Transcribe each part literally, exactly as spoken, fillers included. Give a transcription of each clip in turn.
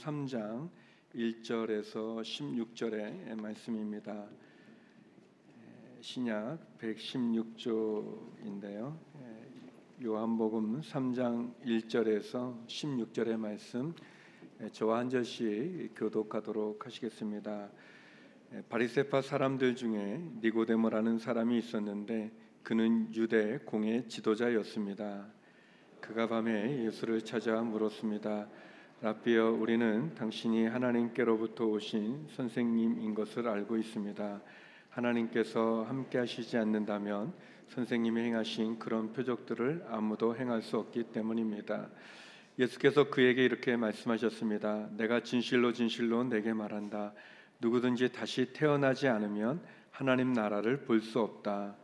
삼 장 일 절에서 십육 절의 말씀입니다. 신약 백십육 조인데요. 요한복음 삼 장 일 절에서 십육 절의 말씀 저와 한 절씩 교독하도록 하시겠습니다. 바리새파 사람들 중에 니고데모라는 사람이 있었는데 그는 유대 공의 지도자였습니다. 그가 밤에 예수를 찾아 물었습니다. 라삐여, 우리는 당신이 하나님께로부터 오신 선생님인 것을 알고 있습니다. 하나님께서 함께 하시지 않는다면 선생님이 행하신 그런 표적들을 아무도 행할 수 없기 때문입니다. 예수께서 그에게 이렇게 말씀하셨습니다. 내가 진실로 진실로 내게 말한다. 누구든지 다시 태어나지 않으면 하나님 나라를 볼 수 없다.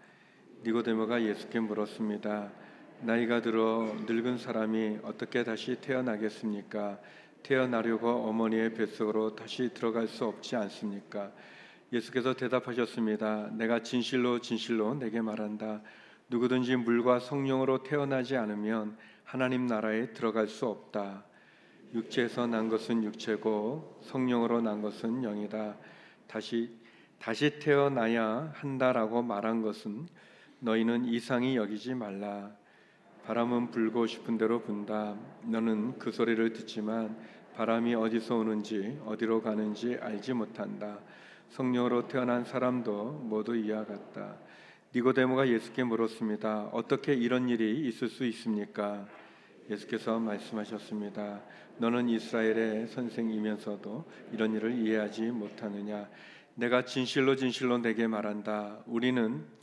니고데모가 예수께 물었습니다. 나이가 들어 늙은 사람이 어떻게 다시 태어나겠습니까? 태어나려고 어머니의 뱃속으로 다시 들어갈 수 없지 않습니까? 예수께서 대답하셨습니다. 내가 진실로 진실로 내게 말한다. 누구든지 물과 성령으로 태어나지 않으면 하나님 나라에 들어갈 수 없다. 육체에서 난 것은 육체고 성령으로 난 것은 영이다. 다시 다시 태어나야 한다라고 말한 것은 너희는 이상히 여기지 말라. 바람은 불고 싶은 대로 분다. 너는 그 소리를 듣지만 바람이 어디서 오는지 어디로 가는지 알지 못한다. 성령으로 태어난 사람도 모두 이와 같다. 니고데모가 예수께 물었습니다. 어떻게 이런 일이 있을 수 있습니까? 예수께서 말씀하셨습니다. 너는 이스라엘의 선생이면서도 이런 일을 이해하지 못하느냐? 내가 진실로 진실로 내게 말한다. 우리는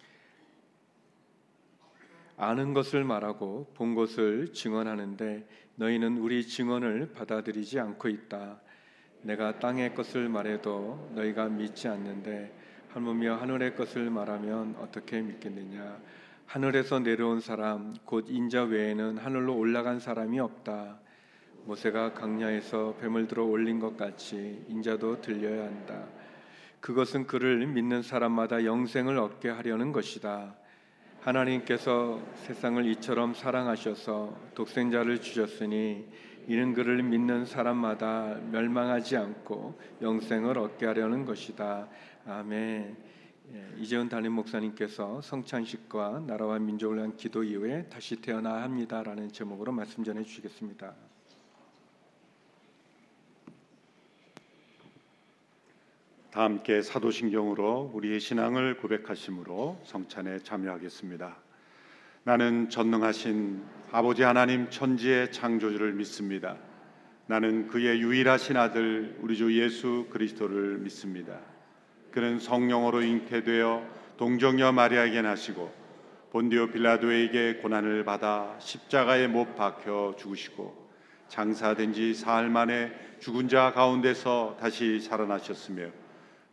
아는 것을 말하고 본 것을 증언하는데 너희는 우리 증언을 받아들이지 않고 있다. 내가 땅의 것을 말해도 너희가 믿지 않는데 하물며 하늘의 것을 말하면 어떻게 믿겠느냐? 하늘에서 내려온 사람 곧 인자 외에는 하늘로 올라간 사람이 없다. 모세가 강야에서 뱀을 들어 올린 것 같이 인자도 들려야 한다. 그것은 그를 믿는 사람마다 영생을 얻게 하려는 것이다. 하나님께서 세상을 이처럼 사랑하셔서 독생자를 주셨으니 이는 그를 믿는 사람마다 멸망하지 않고 영생을 얻게 하려는 것이다. 아멘. 이재훈 담임 목사님께서 성찬식과 나라와 민족을 위한 기도 이후에 다시 태어나야 합니다라는 제목으로 말씀 전해 주시겠습니다. 다 함께 사도신경으로 우리의 신앙을 고백하심으로 성찬에 참여하겠습니다. 나는 전능하신 아버지 하나님 천지의 창조주를 믿습니다. 나는 그의 유일하신 아들 우리 주 예수 그리스도를 믿습니다. 그는 성령으로 잉태되어 동정녀 마리아에게 나시고 본디오 빌라도에게 고난을 받아 십자가에 못 박혀 죽으시고 장사된 지 사흘 만에 죽은 자 가운데서 다시 살아나셨으며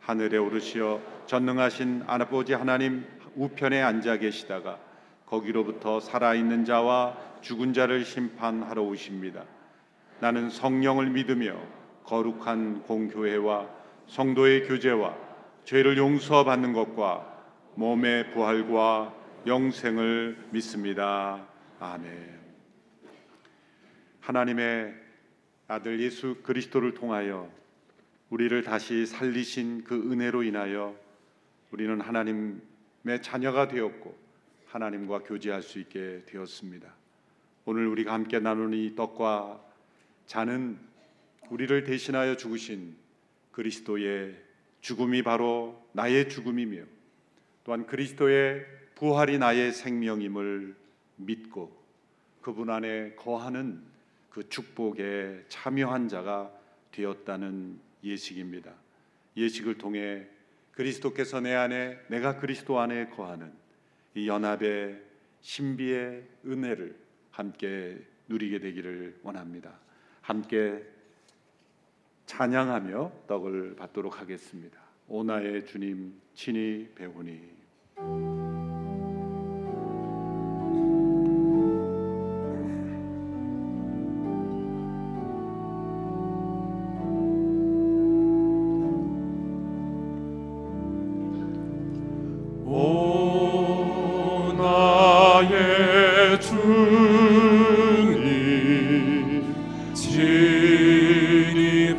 하늘에 오르시어 전능하신 아버지 하나님 우편에 앉아 계시다가 거기로부터 살아있는 자와 죽은 자를 심판하러 오십니다. 나는 성령을 믿으며 거룩한 공교회와 성도의 교제와 죄를 용서받는 것과 몸의 부활과 영생을 믿습니다. 아멘. 하나님의 아들 예수 그리스도를 통하여 우리를 다시 살리신 그 은혜로 인하여 우리는 하나님의 자녀가 되었고 하나님과 교제할 수 있게 되었습니다. 오늘 우리가 함께 나누는 이 떡과 잔은 우리를 대신하여 죽으신 그리스도의 죽음이 바로 나의 죽음이며 또한 그리스도의 부활이 나의 생명임을 믿고 그분 안에 거하는 그 축복에 참여한 자가 되었다는 예식입니다. 예식을 통해 그리스도께서 내 안에 내가 그리스도 안에 거하는 이 연합의 신비의 은혜를 함께 누리게 되기를 원합니다. 함께 찬양하며 떡을 받도록 하겠습니다. 오 나의 주님 친히 배우니 주님 친히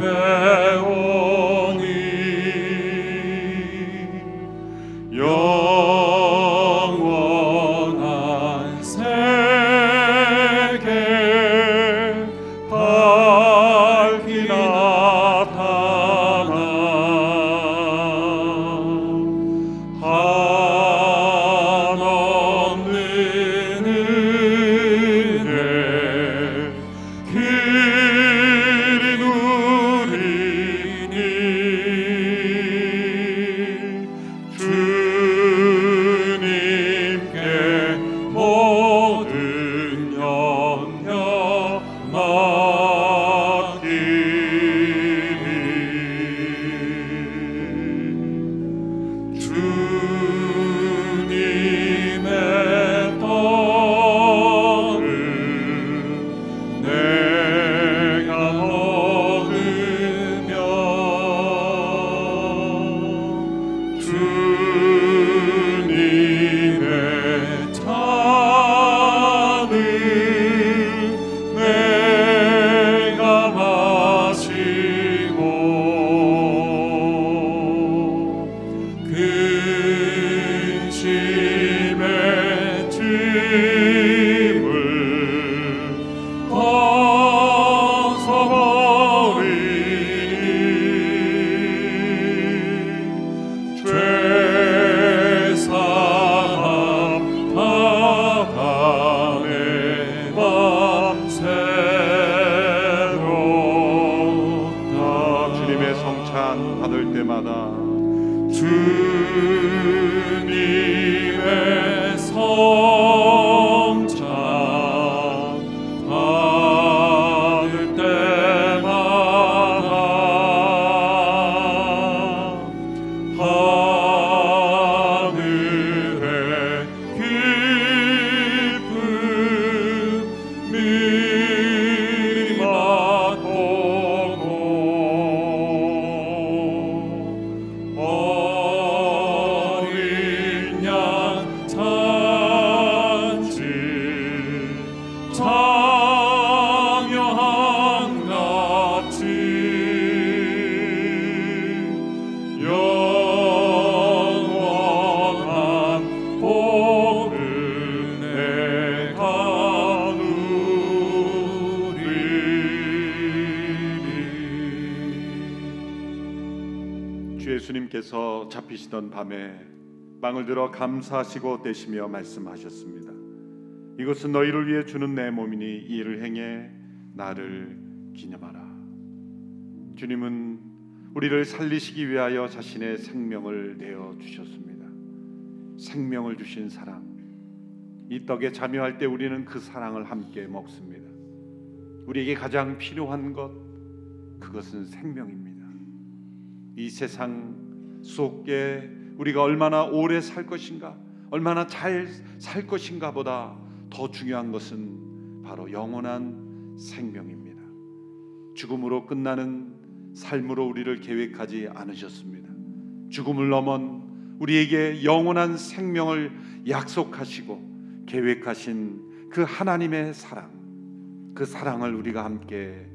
예수님께서 잡히시던 밤에 빵을 들어 감사하시고 떼시며 말씀하셨습니다. 이것은 너희를 위해 주는 내 몸이니 이를 행해 나를 기념하라. 주님은 우리를 살리시기 위하여 자신의 생명을 내어주셨습니다. 생명을 주신 사랑, 이 떡에 참여할 때 우리는 그 사랑을 함께 먹습니다. 우리에게 가장 필요한 것, 그것은 생명입니다. 이 세상 속에 우리가 얼마나 오래 살 것인가, 얼마나 잘 살 것인가 보다 더 중요한 것은 바로 영원한 생명입니다. 죽음으로 끝나는 삶으로 우리를 계획하지 않으셨습니다. 죽음을 넘은 우리에게 영원한 생명을 약속하시고 계획하신 그 하나님의 사랑, 그 사랑을 우리가 함께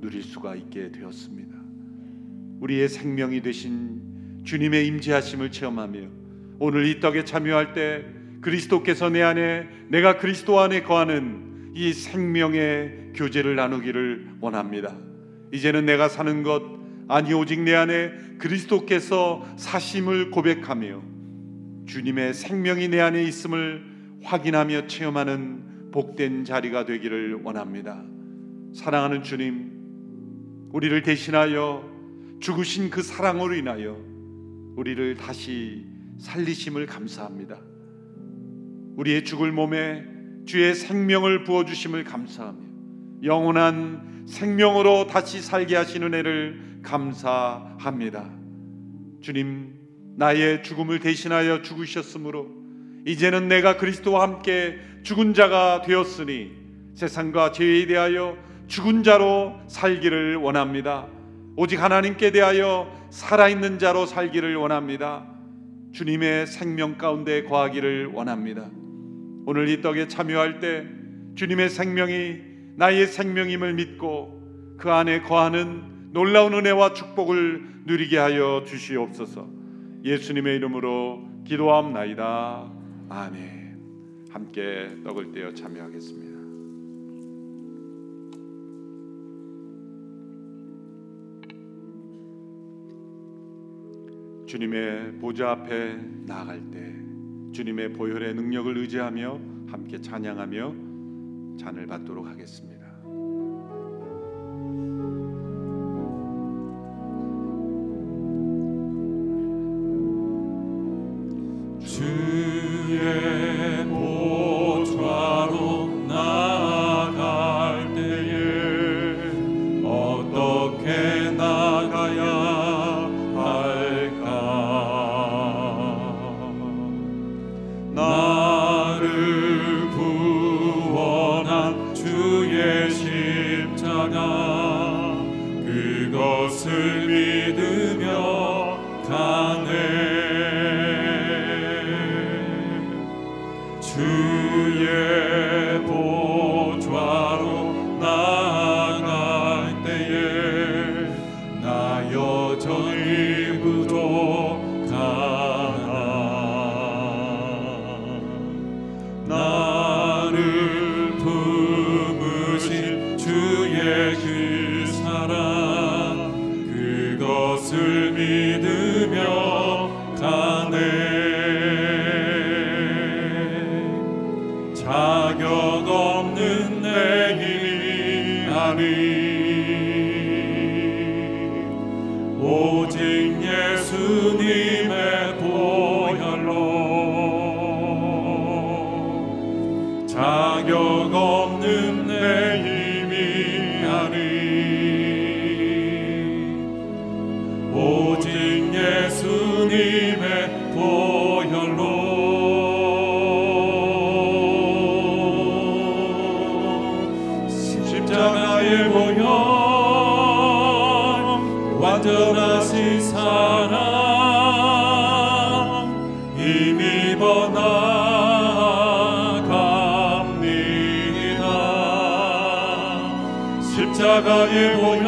누릴 수가 있게 되었습니다. 우리의 생명이 되신 주님의 임재하심을 체험하며 오늘 이 떡에 참여할 때 그리스도께서 내 안에, 내가 그리스도 안에 거하는 이 생명의 교제를 나누기를 원합니다. 이제는 내가 사는 것 아니 오직 내 안에 그리스도께서 사심을 고백하며 주님의 생명이 내 안에 있음을 확인하며 체험하는 복된 자리가 되기를 원합니다. 사랑하는 주님, 우리를 대신하여 죽으신 그 사랑으로 인하여 우리를 다시 살리심을 감사합니다. 우리의 죽을 몸에 주의 생명을 부어주심을 감사하며 영원한 생명으로 다시 살게 하신 은혜를 감사합니다. 주님, 나의 죽음을 대신하여 죽으셨으므로 이제는 내가 그리스도와 함께 죽은 자가 되었으니 세상과 죄에 대하여 죽은 자로 살기를 원합니다. 오직 하나님께 대하여 살아있는 자로 살기를 원합니다. 주님의 생명 가운데 거하기를 원합니다. 오늘 이 떡에 참여할 때 주님의 생명이 나의 생명임을 믿고 그 안에 거하는 놀라운 은혜와 축복을 누리게 하여 주시옵소서. 예수님의 이름으로 기도함나이다. 아멘. 함께 떡을 떼어 참여하겠습니다. 주님의 보좌 앞에 나아갈 때 주님의 보혈의 능력을 의지하며 함께 찬양하며 잔을 받도록 하겠습니다. 주의 보좌로 나아갈 때에 어떻게 나가야 할까? 나를 구원한 주의 십자가, 그것을 믿으며 가네. 주의 보좌로 나아갈 때에 나 여전히 부족하나. 나를 품으신 주의 그 사랑, 그것을 믿으며 가네. 오직 예수님의 보혈로 자격 없는 내 힘이 아니, 오직 예수님의 보혈로 십자가의 보혈, 완전하신 사랑 힘입어 나갑니다. 십자가의 보혈,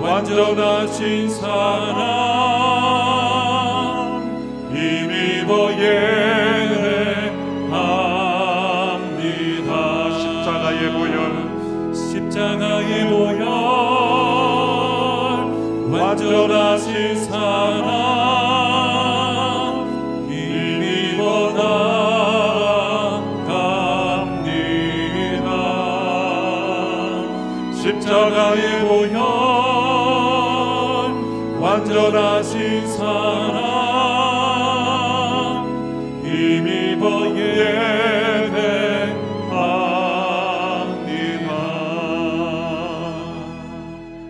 완전하신 사랑 힘입어 십자가의 보혈, 완전하신 사랑 힘입어 나갑니다. 십자가의 보혈, 완전하신 사랑 힘입어 예배.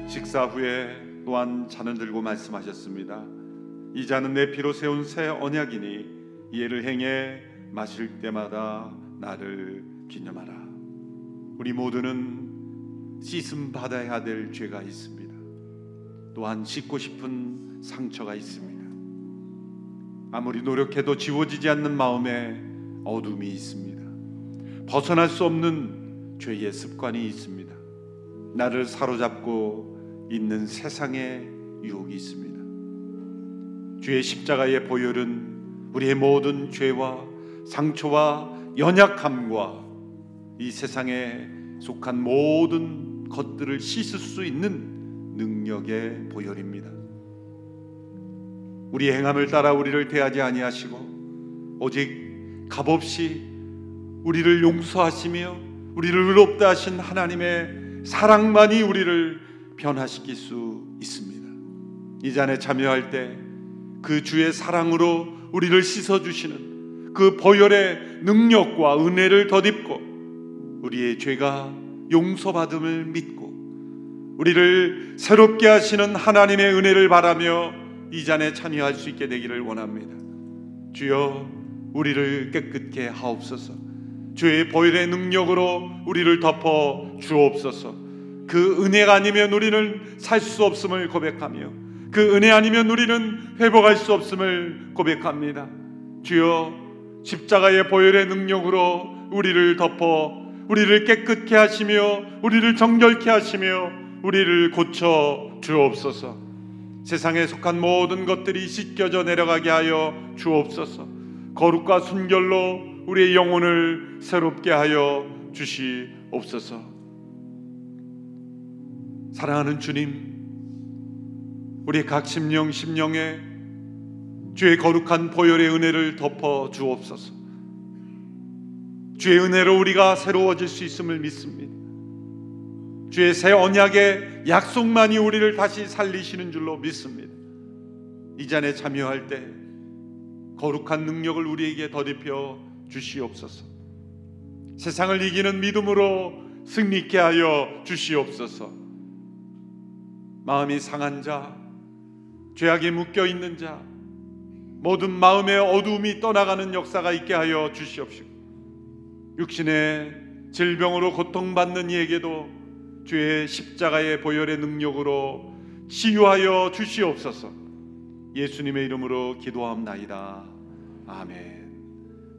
식사 후에 또한 잔을 들고 말씀하셨습니다. 이 잔은 내 피로 세운 새 언약이니 이를 행해 마실 때마다 나를 기념하라. 우리 모두는 씻음 받아야 될 죄가 있습니다. 또한 씻고 싶은 상처가 있습니다. 아무리 노력해도 지워지지 않는 마음의 어둠이 있습니다. 벗어날 수 없는 죄의 습관이 있습니다. 나를 사로잡고 있는 세상의 유혹이 있습니다. 주의 십자가의 보혈은 우리의 모든 죄와 상처와 연약함과 이 세상에 속한 모든 것들을 씻을 수 있는 능력의 보혈입니다. 우리의 행함을 따라 우리를 대하지 아니하시고 오직 값없이 우리를 용서하시며 우리를 의롭다 하신 하나님의 사랑만이 우리를 변화시킬 수 있습니다. 이 잔에 참여할 때 그 주의 사랑으로 우리를 씻어주시는 그 보혈의 능력과 은혜를 덧입고 우리의 죄가 용서받음을 믿고 우리를 새롭게 하시는 하나님의 은혜를 바라며 이 잔에 참여할 수 있게 되기를 원합니다. 주여, 우리를 깨끗게 하옵소서. 주의 보혈의 능력으로 우리를 덮어 주옵소서. 그 은혜가 아니면 우리는 살 수 없음을 고백하며 그 은혜 아니면 우리는 회복할 수 없음을 고백합니다. 주여, 십자가의 보혈의 능력으로 우리를 덮어 우리를 깨끗게 하시며 우리를 정결케 하시며 우리를 고쳐 주옵소서. 세상에 속한 모든 것들이 씻겨져 내려가게 하여 주옵소서. 거룩과 순결로 우리의 영혼을 새롭게 하여 주시옵소서. 사랑하는 주님, 우리 각 심령 심령에 주의 거룩한 보혈의 은혜를 덮어 주옵소서. 주의 은혜로 우리가 새로워질 수 있음을 믿습니다. 주의 새 언약의 약속만이 우리를 다시 살리시는 줄로 믿습니다. 이 잔에 참여할 때 거룩한 능력을 우리에게 더딥혀 주시옵소서. 세상을 이기는 믿음으로 승리케 하여 주시옵소서. 마음이 상한 자, 죄악에 묶여있는 자, 모든 마음의 어두움이 떠나가는 역사가 있게 하여 주시옵시고, 육신의 질병으로 고통받는 이에게도 주의 십자가의 보혈의 능력으로 치유하여 주시옵소서. 예수님의 이름으로 기도함나이다. 아멘.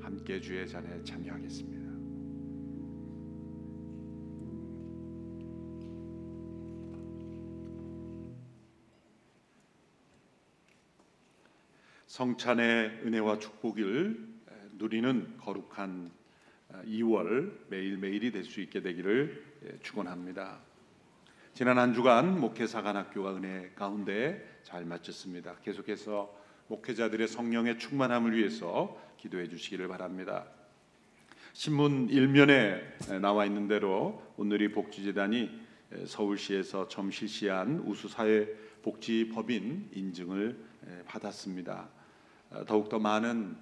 함께 주의 잔에 참여하겠습니다. 성찬의 은혜와 축복을 누리는 거룩한 이월 매일매일이 될 수 있게 되기를 축원합니다. 지난 한 주간 목회사관학교와 은혜 가운데 잘 마쳤습니다. 계속해서 목회자들의 성령의 충만함을 위해서 기도해 주시기를 바랍니다. 신문 일면에 나와 있는 대로 오늘이 복지재단이 서울시에서 처음 실시한 우수사회복지법인 인증을 받았습니다. 더욱더 많은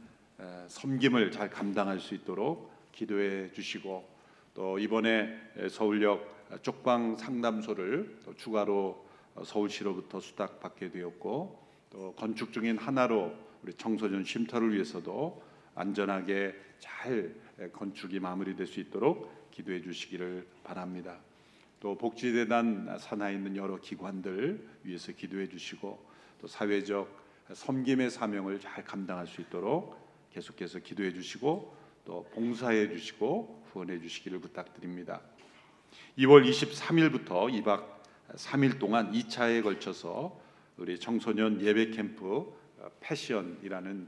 섬김을 잘 감당할 수 있도록 기도해 주시고, 또 이번에 서울역 쪽방 상담소를 또 추가로 서울시로부터 수탁받게 되었고, 또 건축 중인 하나로 우리 청소년 쉼터를 위해서도 안전하게 잘 건축이 마무리될 수 있도록 기도해 주시기를 바랍니다. 또 복지재단 산하에 있는 여러 기관들 위해서 기도해 주시고, 또 사회적 섬김의 사명을 잘 감당할 수 있도록 계속해서 기도해 주시고, 또 봉사해 주시고 후원해 주시기를 부탁드립니다. 이월 이십삼일부터 이박 삼일 동안 이 차에 걸쳐서 우리 청소년 예배 캠프 패션이라는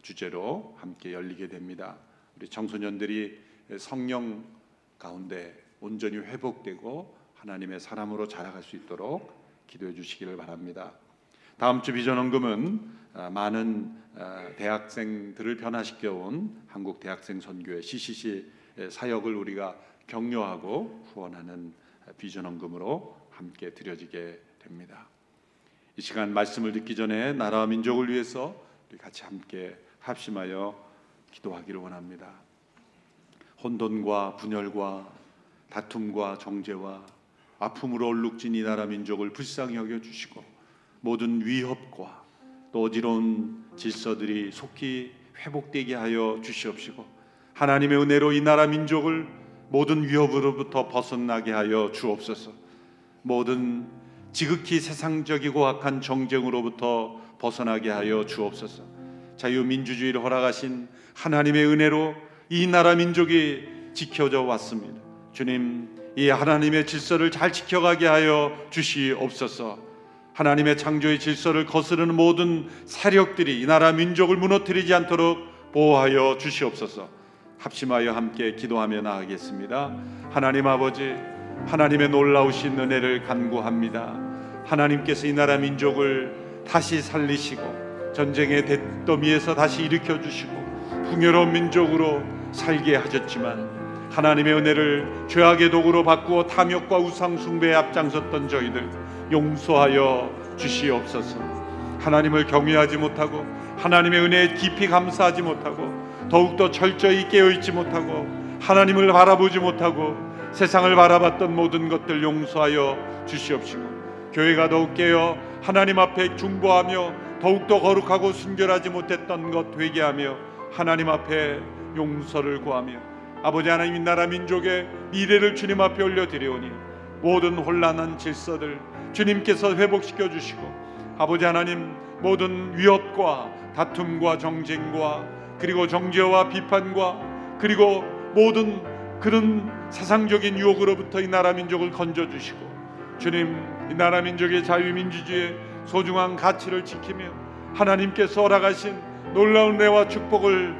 주제로 함께 열리게 됩니다. 우리 청소년들이 성령 가운데 온전히 회복되고 하나님의 사람으로 자라갈 수 있도록 기도해 주시기를 바랍니다. 다음 주 비전헌금은 많은 대학생들을 변화시켜온 한국대학생선교회 씨씨씨 사역을 우리가 격려하고 후원하는 비전헌금으로 함께 드려지게 됩니다. 이 시간 말씀을 듣기 전에 나라와 민족을 위해서 우리 같이 함께 합심하여 기도하기를 원합니다. 혼돈과 분열과 다툼과 정죄와 아픔으로 얼룩진 이 나라 민족을 불쌍히 여겨주시고, 모든 위협과 또 어지러운 질서들이 속히 회복되게 하여 주시옵시고, 하나님의 은혜로 이 나라 민족을 모든 위협으로부터 벗어나게 하여 주옵소서. 모든 지극히 세상적이고 악한 정쟁으로부터 벗어나게 하여 주옵소서. 자유민주주의를 허락하신 하나님의 은혜로 이 나라 민족이 지켜져 왔습니다. 주님, 이 하나님의 질서를 잘 지켜가게 하여 주시옵소서. 하나님의 창조의 질서를 거스르는 모든 세력들이 이 나라 민족을 무너뜨리지 않도록 보호하여 주시옵소서. 합심하여 함께 기도하며 나아가겠습니다. 하나님 아버지, 하나님의 놀라우신 은혜를 간구합니다. 하나님께서 이 나라 민족을 다시 살리시고, 전쟁의 잿더미에서 다시 일으켜 주시고, 풍요로운 민족으로 살게 하셨지만, 하나님의 은혜를 죄악의 도구로 바꾸어 탐욕과 우상 숭배에 앞장섰던 저희들 용서하여 주시옵소서. 하나님을 경외하지 못하고, 하나님의 은혜에 깊이 감사하지 못하고, 더욱더 철저히 깨어있지 못하고, 하나님을 바라보지 못하고 세상을 바라봤던 모든 것들 용서하여 주시옵시고, 교회가 더욱 깨어 하나님 앞에 중보하며 더욱더 거룩하고 순결하지 못했던 것 회개하며 하나님 앞에 용서를 구하며, 아버지 하나님, 이 나라 민족의 미래를 주님 앞에 올려드리오니 모든 혼란한 질서들 주님께서 회복시켜 주시고, 아버지 하나님, 모든 위협과 다툼과 정쟁과 그리고 정죄와 비판과 그리고 모든 그런 세상적인 유혹으로부터 이 나라 민족을 건져주시고, 주님, 이 나라 민족의 자유민주주의의 소중한 가치를 지키며 하나님께서 허락하신 놀라운 은혜와 축복을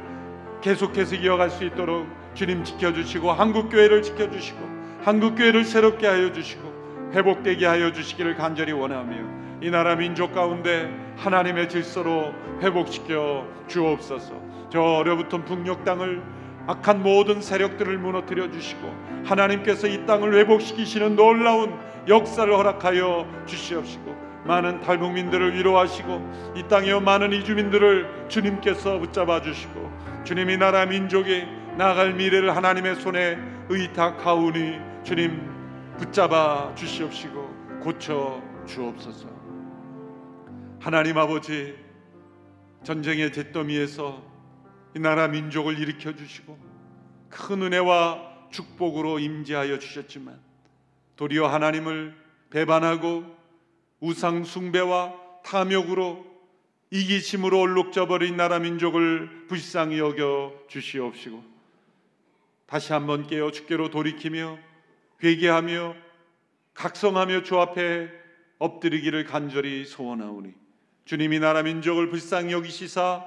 계속해서 이어갈 수 있도록 주님 지켜주시고, 한국교회를 지켜주시고, 한국교회를 새롭게 하여 주시고 회복되게 하여 주시기를 간절히 원하며, 이 나라 민족 가운데 하나님의 질서로 회복시켜 주옵소서. 저 어려붙은 북녘 땅을 악한 모든 세력들을 무너뜨려 주시고 하나님께서 이 땅을 회복시키시는 놀라운 역사를 허락하여 주시옵시고 많은 탈북민들을 위로하시고 이 땅에 많은 이주민들을 주님께서 붙잡아 주시고 주님이 나라 민족이 나아갈 미래를 하나님의 손에 의탁하오니 주님 붙잡아 주시옵시고 고쳐 주옵소서. 하나님 아버지, 전쟁의 잿더미에서 이 나라 민족을 일으켜 주시고 큰 은혜와 축복으로 임재하여 주셨지만 도리어 하나님을 배반하고 우상 숭배와 탐욕으로 이기심으로 얼룩져 버린 나라 민족을 불쌍히 여겨 주시옵시고 다시 한번 깨어 주께로 돌이키며 회개하며 각성하며 주 앞에 엎드리기를 간절히 소원하오니 주님이 나라 민족을 불쌍히 여기시사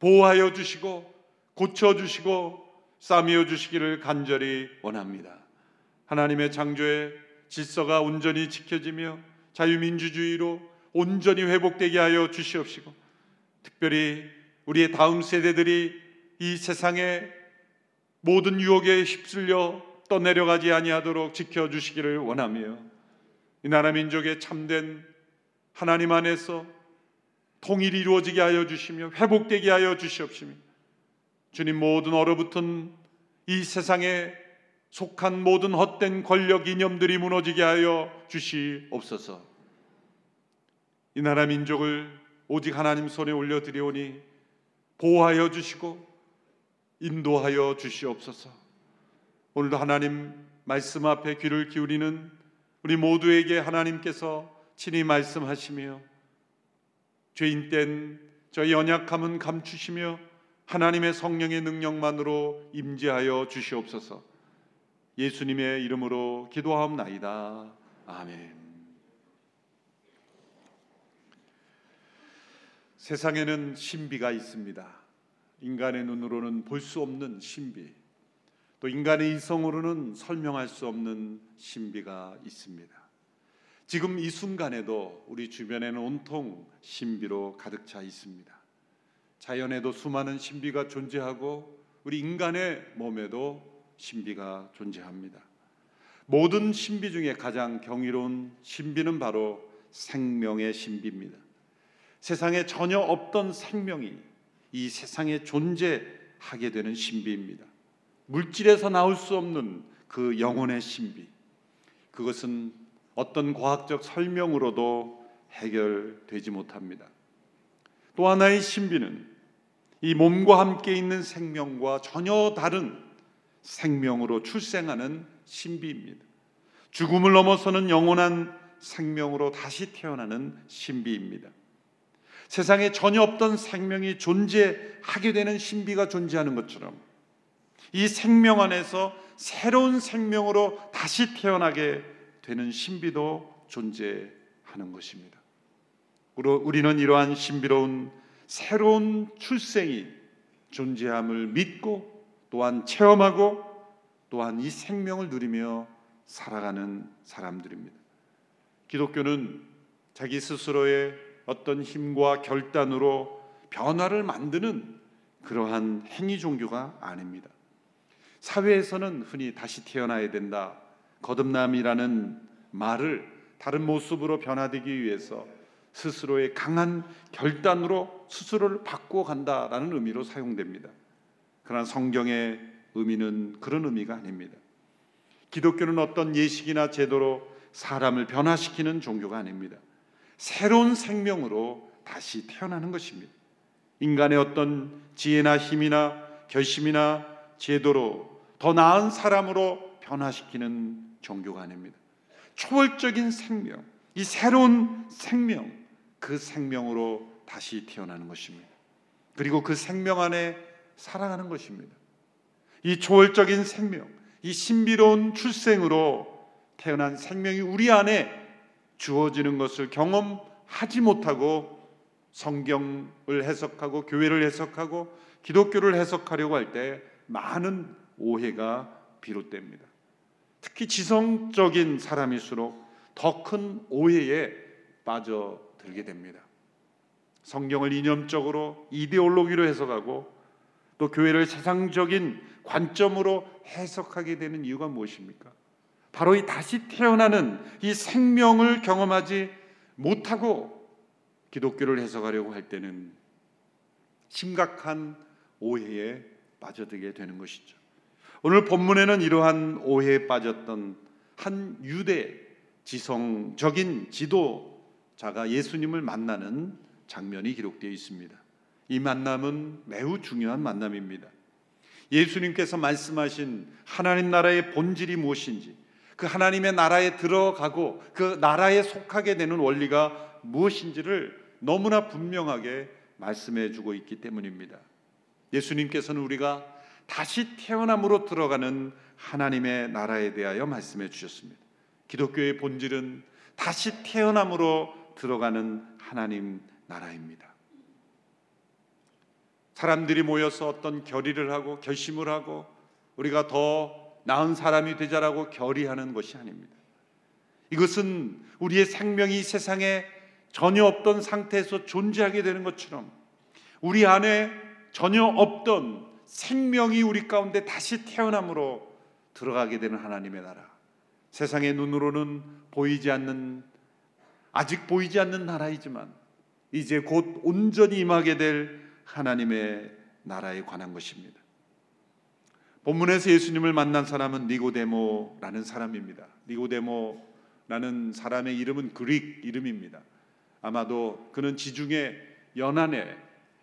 보호하여 주시고 고쳐주시고 싸매어 주시기를 간절히 원합니다. 하나님의 창조의 질서가 온전히 지켜지며 자유민주주의로 온전히 회복되게 하여 주시옵시고 특별히 우리의 다음 세대들이 이 세상의 모든 유혹에 휩쓸려 떠내려가지 아니하도록 지켜주시기를 원하며 이 나라 민족의 참된 하나님 안에서 통일이 이루어지게 하여 주시며 회복되게 하여 주시옵시며 주님 모든 얼어붙은 이 세상에 속한 모든 헛된 권력 이념들이 무너지게 하여 주시옵소서. 이 나라 민족을 오직 하나님 손에 올려드리오니 보호하여 주시고 인도하여 주시옵소서. 오늘도 하나님 말씀 앞에 귀를 기울이는 우리 모두에게 하나님께서 친히 말씀하시며 죄인된 저희 연약함은 감추시며 하나님의 성령의 능력만으로 임재하여 주시옵소서. 예수님의 이름으로 기도하옵나이다. 아멘. 세상에는 신비가 있습니다. 인간의 눈으로는 볼 수 없는 신비, 또 인간의 이성으로는 설명할 수 없는 신비가 있습니다. 지금 이 순간에도 우리 주변에는 온통 신비로 가득 차 있습니다. 자연에도 수많은 신비가 존재하고 우리 인간의 몸에도 신비가 존재합니다. 모든 신비 중에 가장 경이로운 신비는 바로 생명의 신비입니다. 세상에 전혀 없던 생명이 이 세상에 존재하게 되는 신비입니다. 물질에서 나올 수 없는 그 영혼의 신비, 그것은 어떤 과학적 설명으로도 해결되지 못합니다. 또 하나의 신비는 이 몸과 함께 있는 생명과 전혀 다른 생명으로 출생하는 신비입니다. 죽음을 넘어서는 영원한 생명으로 다시 태어나는 신비입니다. 세상에 전혀 없던 생명이 존재하게 되는 신비가 존재하는 것처럼 이 생명 안에서 새로운 생명으로 다시 태어나게 되는 신비도 존재하는 것입니다. 우리는 이러한 신비로운 새로운 출생이 존재함을 믿고 또한 체험하고 또한 이 생명을 누리며 살아가는 사람들입니다. 기독교는 자기 스스로의 어떤 힘과 결단으로 변화를 만드는 그러한 행위 종교가 아닙니다. 사회에서는 흔히 다시 태어나야 된다, 거듭남이라는 말을 다른 모습으로 변화되기 위해서 스스로의 강한 결단으로 스스로를 바꿔간다라는 의미로 사용됩니다. 그러나 성경의 의미는 그런 의미가 아닙니다. 기독교는 어떤 예식이나 제도로 사람을 변화시키는 종교가 아닙니다. 새로운 생명으로 다시 태어나는 것입니다. 인간의 어떤 지혜나 힘이나 결심이나 제도로 더 나은 사람으로 변화시키는 종교가 아닙니다. 초월적인 생명, 이 새로운 생명, 그 생명으로 다시 태어나는 것입니다. 그리고 그 생명 안에 살아가는 것입니다. 이 초월적인 생명, 이 신비로운 출생으로 태어난 생명이 우리 안에 주어지는 것을 경험하지 못하고 성경을 해석하고 교회를 해석하고 기독교를 해석하려고 할 때 많은 오해가 비롯됩니다. 특히 지성적인 사람일수록 더 큰 오해에 빠져들게 됩니다. 성경을 이념적으로 이데올로기로 해석하고 또 교회를 세상적인 관점으로 해석하게 되는 이유가 무엇입니까? 바로 이 다시 태어나는 이 생명을 경험하지 못하고 기독교를 해석하려고 할 때는 심각한 오해에 빠져들게 되는 것이죠. 오늘 본문에는 이러한 오해에 빠졌던 한 유대 지성적인 지도자가 예수님을 만나는 장면이 기록되어 있습니다. 이 만남은 매우 중요한 만남입니다. 예수님께서 말씀하신 하나님 나라의 본질이 무엇인지, 그 하나님의 나라에 들어가고 그 나라에 속하게 되는 원리가 무엇인지를 너무나 분명하게 말씀해 주고 있기 때문입니다. 예수님께서는 우리가 다시 태어남으로 들어가는 하나님의 나라에 대하여 말씀해 주셨습니다. 기독교의 본질은 다시 태어남으로 들어가는 하나님 나라입니다. 사람들이 모여서 어떤 결의를 하고 결심을 하고 우리가 더 나은 사람이 되자라고 결의하는 것이 아닙니다. 이것은 우리의 생명이 세상에 전혀 없던 상태에서 존재하게 되는 것처럼 우리 안에 전혀 없던 생명이 우리 가운데 다시 태어남으로 들어가게 되는 하나님의 나라, 세상의 눈으로는 보이지 않는, 아직 보이지 않는 나라이지만 이제 곧 온전히 임하게 될 하나님의 나라에 관한 것입니다. 본문에서 예수님을 만난 사람은 니고데모라는 사람입니다. 니고데모라는 사람의 이름은 그릭 이름입니다. 아마도 그는 지중해 연안의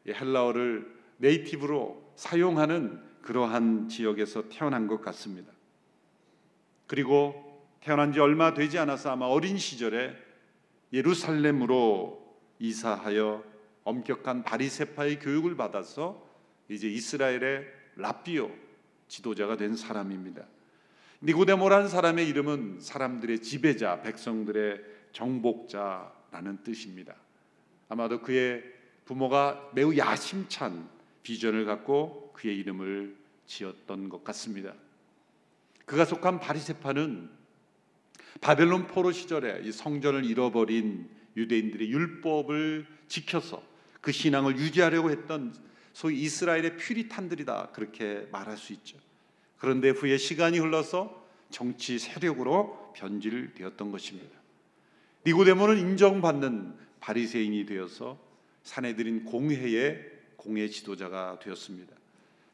헬라어를 네이티브로 사용하는 그러한 지역에서 태어난 것 같습니다. 그리고 태어난 지 얼마 되지 않아서 아마 어린 시절에 예루살렘으로 이사하여 엄격한 바리새파의 교육을 받아서 이제 이스라엘의 랍비오 지도자가 된 사람입니다. 니고데모라는 사람의 이름은 사람들의 지배자, 백성들의 정복자라는 뜻입니다. 아마도 그의 부모가 매우 야심찬 비전을 갖고 그의 이름을 지었던 것 같습니다. 그가 속한 바리새파는 바벨론 포로 시절에 이 성전을 잃어버린 유대인들의 율법을 지켜서 그 신앙을 유지하려고 했던 소위 이스라엘의 퓨리탄들이다, 그렇게 말할 수 있죠. 그런데 후에 시간이 흘러서 정치 세력으로 변질되었던 것입니다. 니고데모는 인정받는 바리새인이 되어서 산헤드린 공회의 공회 지도자가 되었습니다.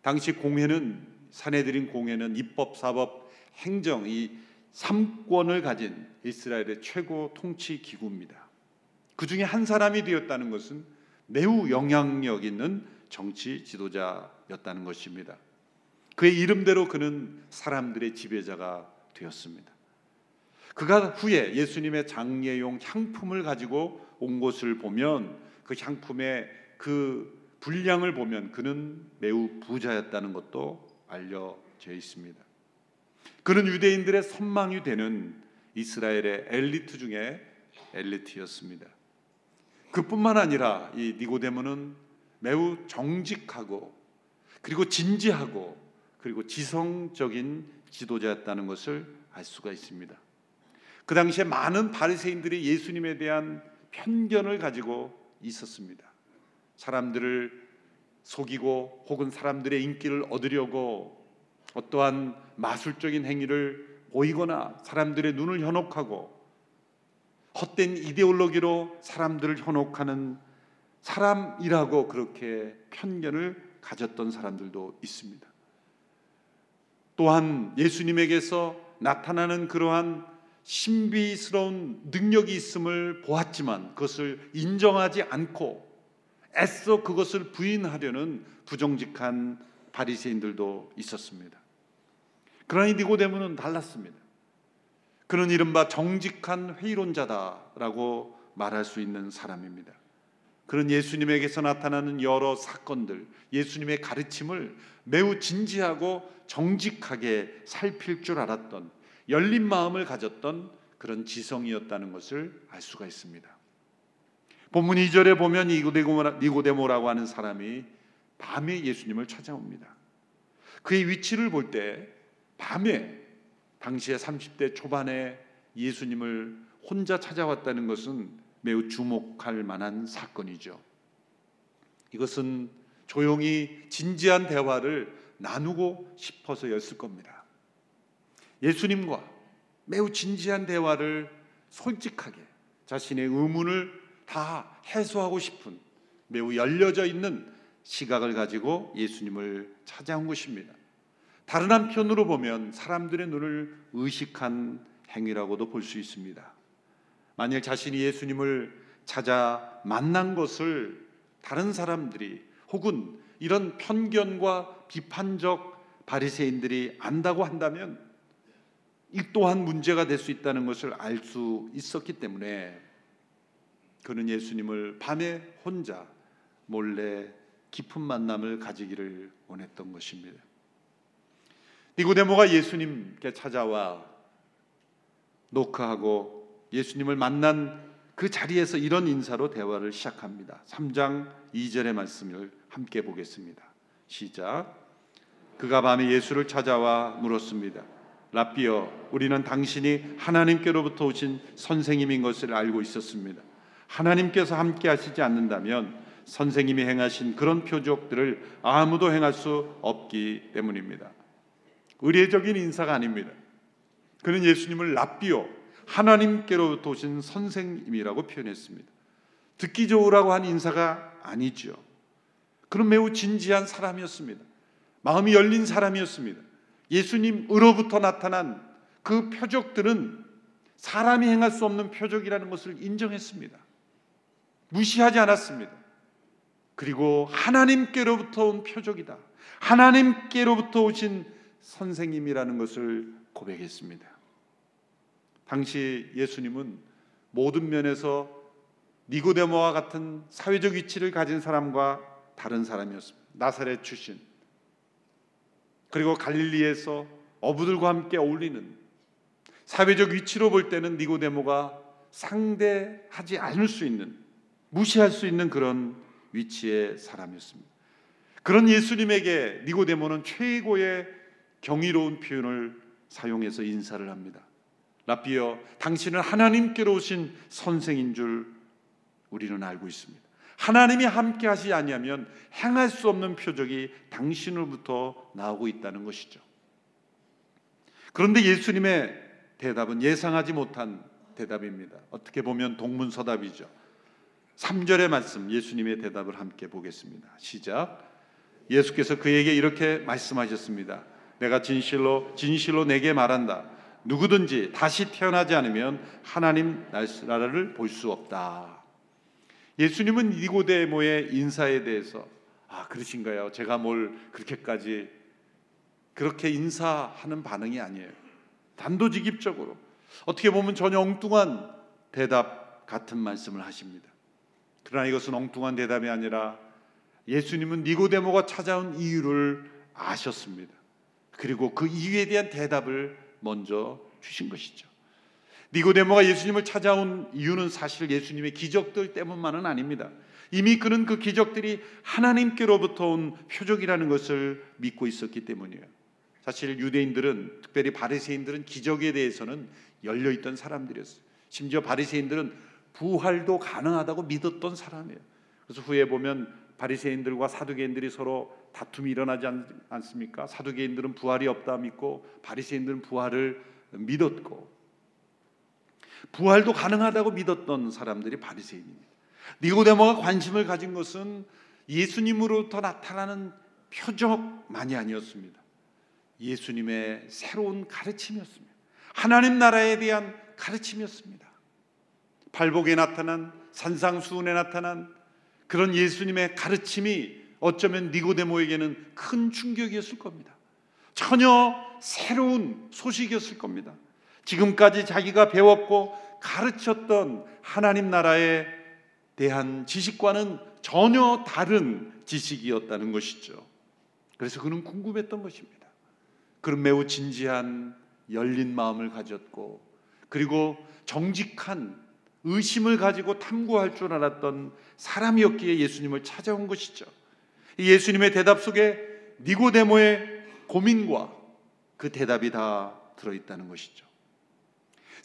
당시 공회는 산헤드린 공회는 입법, 사법, 행정 이 삼권을 가진 이스라엘의 최고 통치 기구입니다. 그 중에 한 사람이 되었다는 것은 매우 영향력 있는 정치 지도자였다는 것입니다. 그의 이름대로 그는 사람들의 지배자가 되었습니다. 그가 후에 예수님의 장례용 향품을 가지고 온 것을 보면, 그 향품의 그 분량을 보면 그는 매우 부자였다는 것도 알려져 있습니다. 그는 유대인들의 선망이 되는 이스라엘의 엘리트 중에 엘리트였습니다. 그뿐만 아니라 이 니고데모는 매우 정직하고 그리고 진지하고 그리고 지성적인 지도자였다는 것을 알 수가 있습니다. 그 당시에 많은 바리새인들이 예수님에 대한 편견을 가지고 있었습니다. 사람들을 속이고 혹은 사람들의 인기를 얻으려고 어떠한 마술적인 행위를 보이거나 사람들의 눈을 현혹하고 헛된 이데올로기로 사람들을 현혹하는 사람이라고 그렇게 편견을 가졌던 사람들도 있습니다. 또한 예수님에게서 나타나는 그러한 신비스러운 능력이 있음을 보았지만 그것을 인정하지 않고 애써 그것을 부인하려는 부정직한 바리새인들도 있었습니다. 그러니 니고데모는 달랐습니다. 그는 이른바 정직한 회의론자다라고 말할 수 있는 사람입니다. 그는 예수님에게서 나타나는 여러 사건들, 예수님의 가르침을 매우 진지하고 정직하게 살필 줄 알았던, 열린 마음을 가졌던 그런 지성이었다는 것을 알 수가 있습니다. 본문 이 절에 보면 니고데모라고 하는 사람이 밤에 예수님을 찾아옵니다. 그의 위치를 볼 때 밤에 당시에 삼십 대 초반에 예수님을 혼자 찾아왔다는 것은 매우 주목할 만한 사건이죠. 이것은 조용히 진지한 대화를 나누고 싶어서였을 겁니다. 예수님과 매우 진지한 대화를 솔직하게 자신의 의문을 다 해소하고 싶은 매우 열려져 있는 시각을 가지고 예수님을 찾아온 것입니다. 다른 한편으로 보면 사람들의 눈을 의식한 행위라고도 볼 수 있습니다. 만약 자신이 예수님을 찾아 만난 것을 다른 사람들이 혹은 이런 편견과 비판적 바리새인들이 안다고 한다면 이 또한 문제가 될 수 있다는 것을 알 수 있었기 때문에 그는 예수님을 밤에 혼자 몰래 깊은 만남을 가지기를 원했던 것입니다. 니고데모가 예수님께 찾아와 노크하고 예수님을 만난 그 자리에서 이런 인사로 대화를 시작합니다. 삼 장 이 절의 말씀을 함께 보겠습니다. 시작. 그가 밤에 예수를 찾아와 물었습니다. 라삐여, 우리는 당신이 하나님께로부터 오신 선생님인 것을 알고 있었습니다. 하나님께서 함께 하시지 않는다면 선생님이 행하신 그런 표적들을 아무도 행할 수 없기 때문입니다. 의례적인 인사가 아닙니다. 그는 예수님을 라삐요, 하나님께로부터 오신 선생님이라고 표현했습니다. 듣기 좋으라고 한 인사가 아니죠. 그는 매우 진지한 사람이었습니다. 마음이 열린 사람이었습니다. 예수님으로부터 나타난 그 표적들은 사람이 행할 수 없는 표적이라는 것을 인정했습니다. 무시하지 않았습니다. 그리고 하나님께로부터 온 표적이다, 하나님께로부터 오신 선생님이라는 것을 고백했습니다. 당시 예수님은 모든 면에서 니고데모와 같은 사회적 위치를 가진 사람과 다른 사람이었습니다. 나사렛 출신, 그리고 갈릴리에서 어부들과 함께 어울리는, 사회적 위치로 볼 때는 니고데모가 상대하지 않을 수 있는, 무시할 수 있는 그런 위치의 사람이었습니다. 그런 예수님에게 니고데모는 최고의 경이로운 표현을 사용해서 인사를 합니다. 라삐여, 당신은 하나님께로 오신 선생인 줄 우리는 알고 있습니다. 하나님이 함께 하시지 않으면 행할 수 없는 표적이 당신으로부터 나오고 있다는 것이죠. 그런데 예수님의 대답은 예상하지 못한 대답입니다. 어떻게 보면 동문서답이죠. 삼 절의 말씀, 예수님의 대답을 함께 보겠습니다. 시작. 예수께서 그에게 이렇게 말씀하셨습니다. 내가 진실로 진실로 내게 말한다. 누구든지 다시 태어나지 않으면 하나님 나라를 볼 수 없다. 예수님은 니고데모의 인사에 대해서, 아, 그러신가요? 제가 뭘 그렇게까지, 그렇게 인사하는 반응이 아니에요. 단도직입적으로, 어떻게 보면 전혀 엉뚱한 대답 같은 말씀을 하십니다. 그러나 이것은 엉뚱한 대답이 아니라 예수님은 니고데모가 찾아온 이유를 아셨습니다. 그리고 그 이유에 대한 대답을 먼저 주신 것이죠. 니고데모가 예수님을 찾아온 이유는 사실 예수님의 기적들 때문만은 아닙니다. 이미 그는 그 기적들이 하나님께로부터 온 표적이라는 것을 믿고 있었기 때문이에요. 사실 유대인들은, 특별히 바리새인들은 기적에 대해서는 열려있던 사람들이었어요. 심지어 바리새인들은 부활도 가능하다고 믿었던 사람이에요. 그래서 후에 보면 바리새인들과 사두개인들이 서로 다툼이 일어나지 않습니까? 사두개인들은 부활이 없다 믿고 바리새인들은 부활을 믿었고, 부활도 가능하다고 믿었던 사람들이 바리새인입니다. 니고데모가 관심을 가진 것은 예수님으로부터 나타나는 표적만이 아니었습니다. 예수님의 새로운 가르침이었습니다. 하나님 나라에 대한 가르침이었습니다. 발복에 나타난, 산상수훈에 나타난 그런 예수님의 가르침이 어쩌면 니고데모에게는 큰 충격이었을 겁니다. 전혀 새로운 소식이었을 겁니다. 지금까지 자기가 배웠고 가르쳤던 하나님 나라에 대한 지식과는 전혀 다른 지식이었다는 것이죠. 그래서 그는 궁금했던 것입니다. 그는 매우 진지한 열린 마음을 가졌고, 그리고 정직한 의심을 가지고 탐구할 줄 알았던 사람이었기에 예수님을 찾아온 것이죠. 예수님의 대답 속에 니고데모의 고민과 그 대답이 다 들어있다는 것이죠.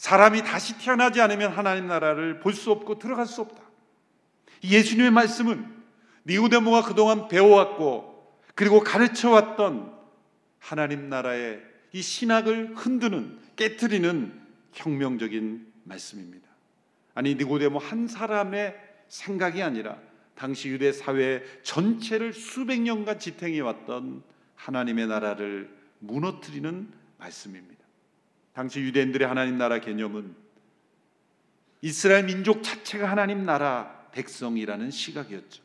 사람이 다시 태어나지 않으면 하나님 나라를 볼 수 없고 들어갈 수 없다. 예수님의 말씀은 니고데모가 그동안 배워왔고 그리고 가르쳐왔던 하나님 나라의 이 신학을 흔드는, 깨트리는 혁명적인 말씀입니다. 아니, 니고데모 한 사람의 생각이 아니라 당시 유대 사회 전체를 수백 년간 지탱해왔던 하나님의 나라를 무너뜨리는 말씀입니다. 당시 유대인들의 하나님 나라 개념은 이스라엘 민족 자체가 하나님 나라 백성이라는 시각이었죠.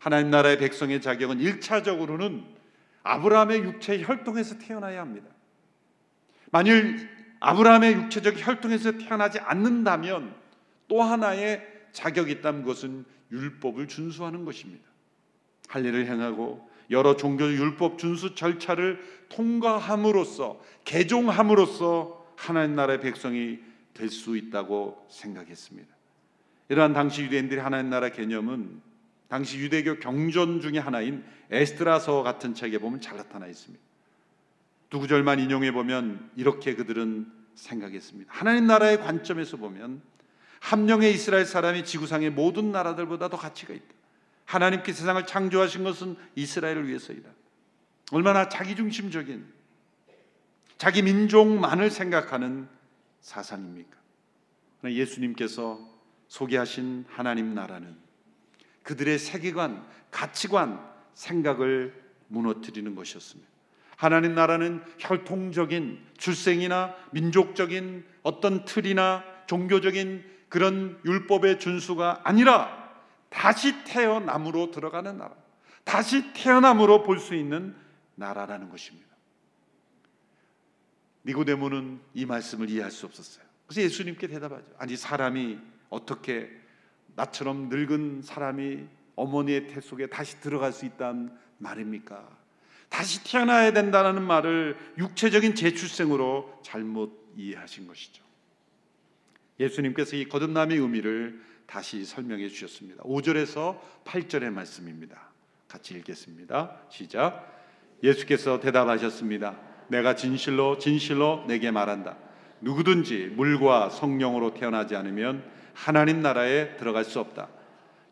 하나님 나라의 백성의 자격은 일 차적으로는 아브라함의 육체의 혈통에서 태어나야 합니다. 만일 아브라함의 육체적 혈통에서 태어나지 않는다면 또 하나의 자격이 있다면 그것은 율법을 준수하는 것입니다. 할례를 행하고 여러 종교 율법 준수 절차를 통과함으로써, 개종함으로써 하나님 나라의 백성이 될 수 있다고 생각했습니다. 이러한 당시 유대인들의 하나님 나라 개념은 당시 유대교 경전 중에 하나인 에스드라서 같은 책에 보면 잘 나타나 있습니다. 두 구절만 인용해 보면 이렇게 그들은 생각했습니다. 하나님 나라의 관점에서 보면 함령의 이스라엘 사람이 지구상의 모든 나라들보다 더 가치가 있다. 하나님께 세상을 창조하신 것은 이스라엘을 위해서이다. 얼마나 자기중심적인, 자기 민족만을 생각하는 사상입니까? 그러나 예수님께서 소개하신 하나님 나라는 그들의 세계관, 가치관, 생각을 무너뜨리는 것이었습니다. 하나님 나라는 혈통적인, 출생이나 민족적인 어떤 틀이나 종교적인 그런 율법의 준수가 아니라 다시 태어남으로 들어가는 나라, 다시 태어남으로 볼 수 있는 나라라는 것입니다. 니고데모는 이 말씀을 이해할 수 없었어요. 그래서 예수님께 대답하죠. 아니, 사람이 어떻게 나처럼 늙은 사람이 어머니의 태 속에 다시 들어갈 수 있단 말입니까? 다시 태어나야 된다는 말을 육체적인 재출생으로 잘못 이해하신 것이죠. 예수님께서 이 거듭남의 의미를 다시 설명해 주셨습니다. 오 절에서 팔 절의 말씀입니다. 같이 읽겠습니다. 시작. 예수께서 대답하셨습니다. 내가 진실로 진실로 내게 말한다. 누구든지 물과 성령으로 태어나지 않으면 하나님 나라에 들어갈 수 없다.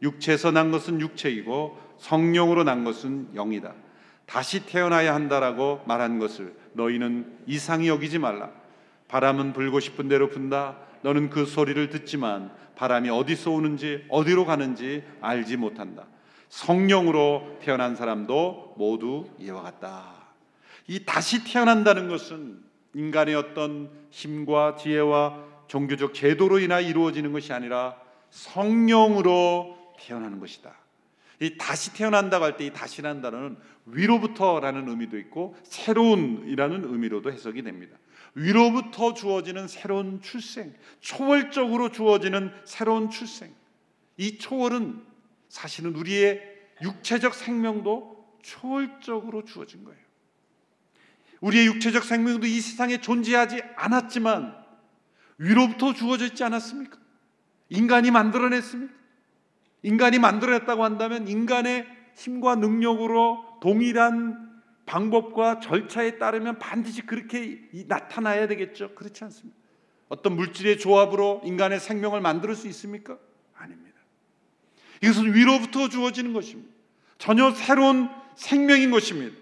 육체에서 난 것은 육체이고 성령으로 난 것은 영이다. 다시 태어나야 한다라고 말한 것을 너희는 이상히 여기지 말라. 바람은 불고 싶은 대로 분다. 너는 그 소리를 듣지만 바람이 어디서 오는지 어디로 가는지 알지 못한다. 성령으로 태어난 사람도 모두 이와 같다. 이 다시 태어난다는 것은 인간의 어떤 힘과 지혜와 종교적 제도로 인하 이루어지는 것이 아니라 성령으로 태어나는 것이다. 이 다시 태어난다고 할 때 이 다시라는 단어는 위로부터라는 의미도 있고 새로운이라는 의미로도 해석이 됩니다. 위로부터 주어지는 새로운 출생, 초월적으로 주어지는 새로운 출생. 이 초월은 사실은 우리의 육체적 생명도 초월적으로 주어진 거예요. 우리의 육체적 생명도 이 세상에 존재하지 않았지만 위로부터 주어졌지 않았습니까? 인간이 만들어냈습니까? 인간이 만들어냈다고 한다면 인간의 힘과 능력으로 동일한 방법과 절차에 따르면 반드시 그렇게 나타나야 되겠죠. 그렇지 않습니다. 어떤 물질의 조합으로 인간의 생명을 만들 수 있습니까? 아닙니다. 이것은 위로부터 주어지는 것입니다. 전혀 새로운 생명인 것입니다.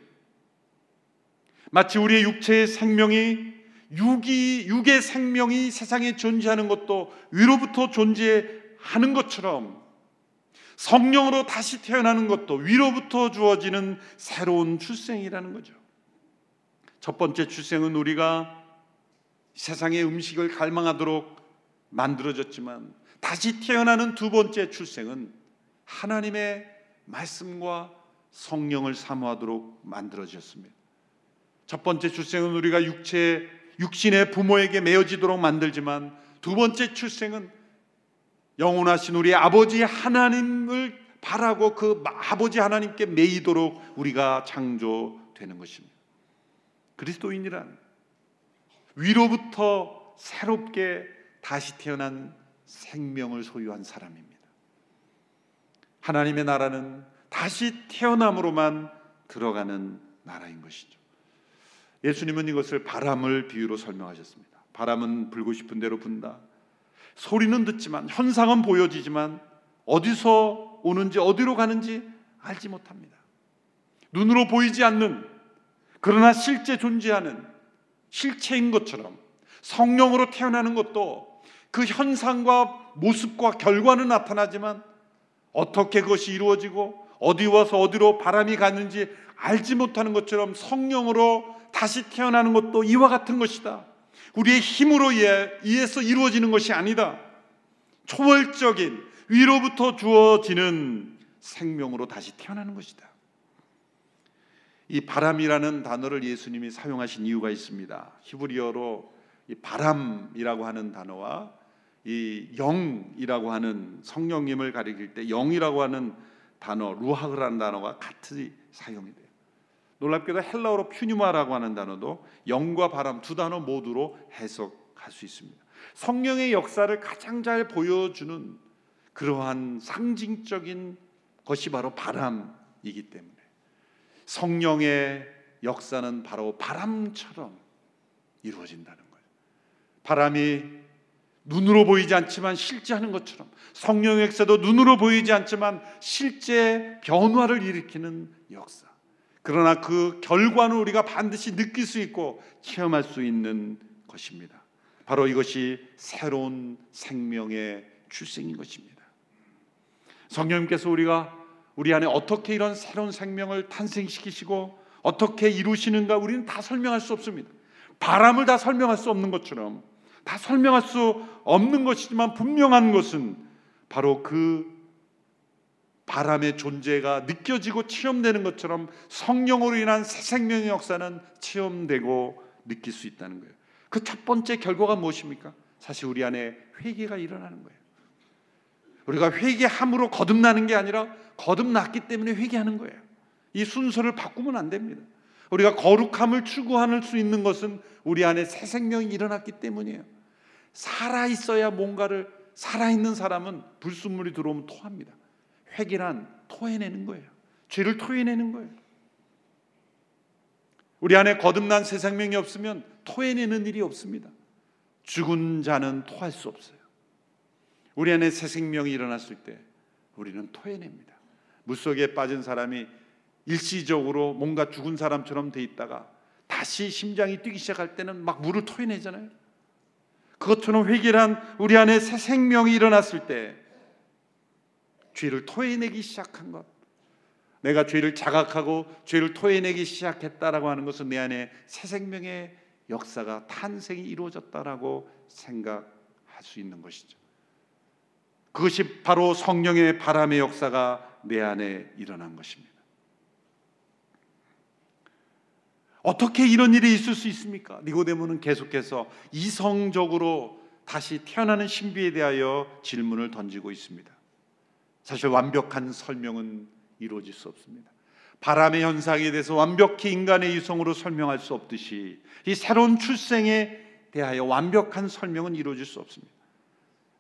마치 우리의 육체의 생명이 육이, 육의 생명이 세상에 존재하는 것도 위로부터 존재하는 것처럼 성령으로 다시 태어나는 것도 위로부터 주어지는 새로운 출생이라는 거죠. 첫 번째 출생은 우리가 세상의 음식을 갈망하도록 만들어졌지만 다시 태어나는 두 번째 출생은 하나님의 말씀과 성령을 사모하도록 만들어졌습니다. 첫 번째 출생은 우리가 육체, 육신의 부모에게 매어지도록 만들지만 두 번째 출생은 영원하신 우리 아버지 하나님을 바라고 그 아버지 하나님께 매이도록 우리가 창조되는 것입니다. 그리스도인이란 위로부터 새롭게 다시 태어난 생명을 소유한 사람입니다. 하나님의 나라는 다시 태어남으로만 들어가는 나라인 것이죠. 예수님은 이것을 바람을 비유로 설명하셨습니다. 바람은 불고 싶은 대로 분다. 소리는 듣지만 현상은 보여지지만 어디서 오는지 어디로 가는지 알지 못합니다. 눈으로 보이지 않는 그러나 실제 존재하는 실체인 것처럼 성령으로 태어나는 것도 그 현상과 모습과 결과는 나타나지만 어떻게 그것이 이루어지고 어디 와서 어디로 바람이 가는지 알지 못하는 것처럼 성령으로 다시 태어나는 것도 이와 같은 것이다. 우리의 힘으로 의해서 이루어지는 것이 아니다. 초월적인 위로부터 주어지는 생명으로 다시 태어나는 것이다. 이 바람이라는 단어를 예수님이 사용하신 이유가 있습니다. 히브리어로 이 바람이라고 하는 단어와 이 영이라고 하는 성령님을 가리킬 때 영이라고 하는 단어 루하그라는 단어가 같이 사용이 돼요. 놀랍게도 헬라어로 퓨뉴마라고 하는 단어도 영과 바람 두 단어 모두로 해석할 수 있습니다. 성령의 역사를 가장 잘 보여주는 그러한 상징적인 것이 바로 바람이기 때문에 성령의 역사는 바로 바람처럼 이루어진다는 거예요. 바람이 눈으로 보이지 않지만 실제 하는 것처럼 성령의 역사도 눈으로 보이지 않지만 실제 변화를 일으키는 역사. 그러나 그 결과는 우리가 반드시 느낄 수 있고 체험할 수 있는 것입니다. 바로 이것이 새로운 생명의 출생인 것입니다. 성령님께서 우리가 우리 안에 어떻게 이런 새로운 생명을 탄생시키시고 어떻게 이루시는가 우리는 다 설명할 수 없습니다. 바람을 다 설명할 수 없는 것처럼 다 설명할 수 없는 것이지만 분명한 것은 바로 그 바람의 존재가 느껴지고 체험되는 것처럼 성령으로 인한 새 생명의 역사는 체험되고 느낄 수 있다는 거예요. 그 첫 번째 결과가 무엇입니까? 사실 우리 안에 회개가 일어나는 거예요. 우리가 회개함으로 거듭나는 게 아니라 거듭났기 때문에 회개하는 거예요. 이 순서를 바꾸면 안 됩니다. 우리가 거룩함을 추구할 수 있는 것은 우리 안에 새 생명이 일어났기 때문이에요. 살아있어야 뭔가를, 살아있는 사람은 불순물이 들어오면 토합니다. 회개란 토해내는 거예요. 죄를 토해내는 거예요. 우리 안에 거듭난 새 생명이 없으면 토해내는 일이 없습니다. 죽은 자는 토할 수 없어요. 우리 안에 새 생명이 일어났을 때 우리는 토해냅니다. 물속에 빠진 사람이 일시적으로 뭔가 죽은 사람처럼 돼 있다가 다시 심장이 뛰기 시작할 때는 막 물을 토해내잖아요. 그것처럼 회개란 우리 안에 새 생명이 일어났을 때 죄를 토해내기 시작한 것, 내가 죄를 자각하고 죄를 토해내기 시작했다라고 하는 것은 내 안에 새 생명의 역사가 탄생이 이루어졌다라고 생각할 수 있는 것이죠. 그것이 바로 성령의 바람의 역사가 내 안에 일어난 것입니다. 어떻게 이런 일이 있을 수 있습니까? 니고데모는 계속해서 이성적으로 다시 태어나는 신비에 대하여 질문을 던지고 있습니다. 사실 완벽한 설명은 이루어질 수 없습니다. 바람의 현상에 대해서 완벽히 인간의 이성으로 설명할 수 없듯이 이 새로운 출생에 대하여 완벽한 설명은 이루어질 수 없습니다.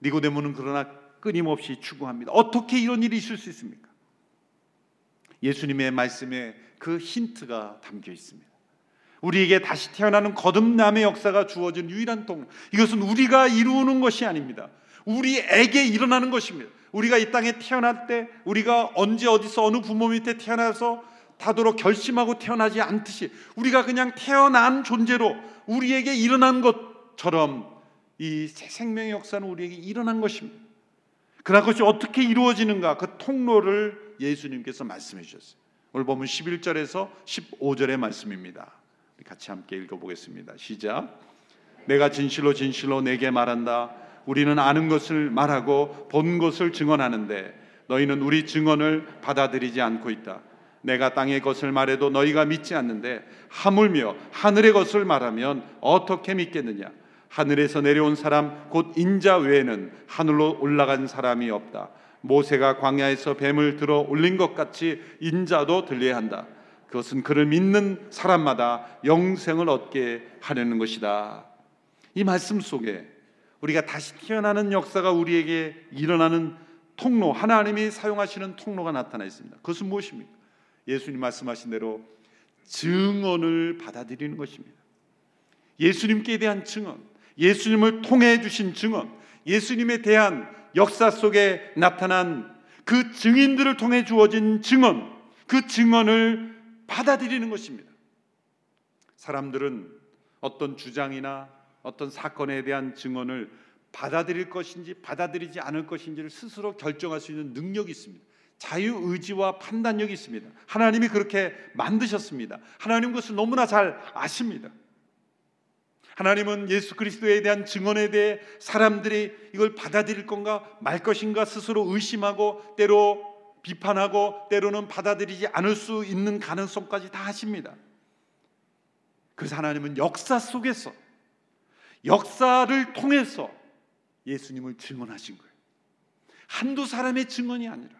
니고데모는 그러나 끊임없이 추구합니다. 어떻게 이런 일이 있을 수 있습니까? 예수님의 말씀에 그 힌트가 담겨 있습니다. 우리에게 다시 태어나는 거듭남의 역사가 주어진 유일한 통로, 이것은 우리가 이루는 것이 아닙니다. 우리에게 일어나는 것입니다. 우리가 이 땅에 태어날 때 우리가 언제 어디서 어느 부모 밑에 태어나서 다도록 결심하고 태어나지 않듯이 우리가 그냥 태어난 존재로 우리에게 일어난 것처럼 이 새 생명의 역사는 우리에게 일어난 것입니다. 그러나 그것이 어떻게 이루어지는가 그 통로를 예수님께서 말씀해 주셨어요. 오늘 보면 십일 절에서 십오 절의 말씀입니다. 같이 함께 읽어보겠습니다. 시작. 내가 진실로 진실로 내게 말한다. 우리는 아는 것을 말하고 본 것을 증언하는데 너희는 우리 증언을 받아들이지 않고 있다. 내가 땅의 것을 말해도 너희가 믿지 않는데 하물며 하늘의 것을 말하면 어떻게 믿겠느냐. 하늘에서 내려온 사람 곧 인자 외에는 하늘로 올라간 사람이 없다. 모세가 광야에서 뱀을 들어 올린 것 같이 인자도 들려야 한다. 그것은 그를 믿는 사람마다 영생을 얻게 하려는 것이다. 이 말씀 속에 우리가 다시 태어나는 역사가 우리에게 일어나는 통로, 하나님이 사용하시는 통로가 나타나 있습니다. 그것은 무엇입니까? 예수님 말씀하신 대로 증언을 받아들이는 것입니다. 예수님께 대한 증언, 예수님을 통해 주신 증언, 예수님에 대한 역사 속에 나타난 그 증인들을 통해 주어진 증언, 그 증언을 받아들이는 것입니다. 사람들은 어떤 주장이나 어떤 사건에 대한 증언을 받아들일 것인지 받아들이지 않을 것인지를 스스로 결정할 수 있는 능력이 있습니다. 자유의지와 판단력이 있습니다. 하나님이 그렇게 만드셨습니다. 하나님 것을 너무나 잘 아십니다. 하나님은 예수 그리스도에 대한 증언에 대해 사람들이 이걸 받아들일 건가 말 것인가 스스로 의심하고 때로 비판하고 때로는 받아들이지 않을 수 있는 가능성까지 다 하십니다. 그래서 하나님은 역사 속에서, 역사를 통해서 예수님을 증언하신 거예요. 한두 사람의 증언이 아니라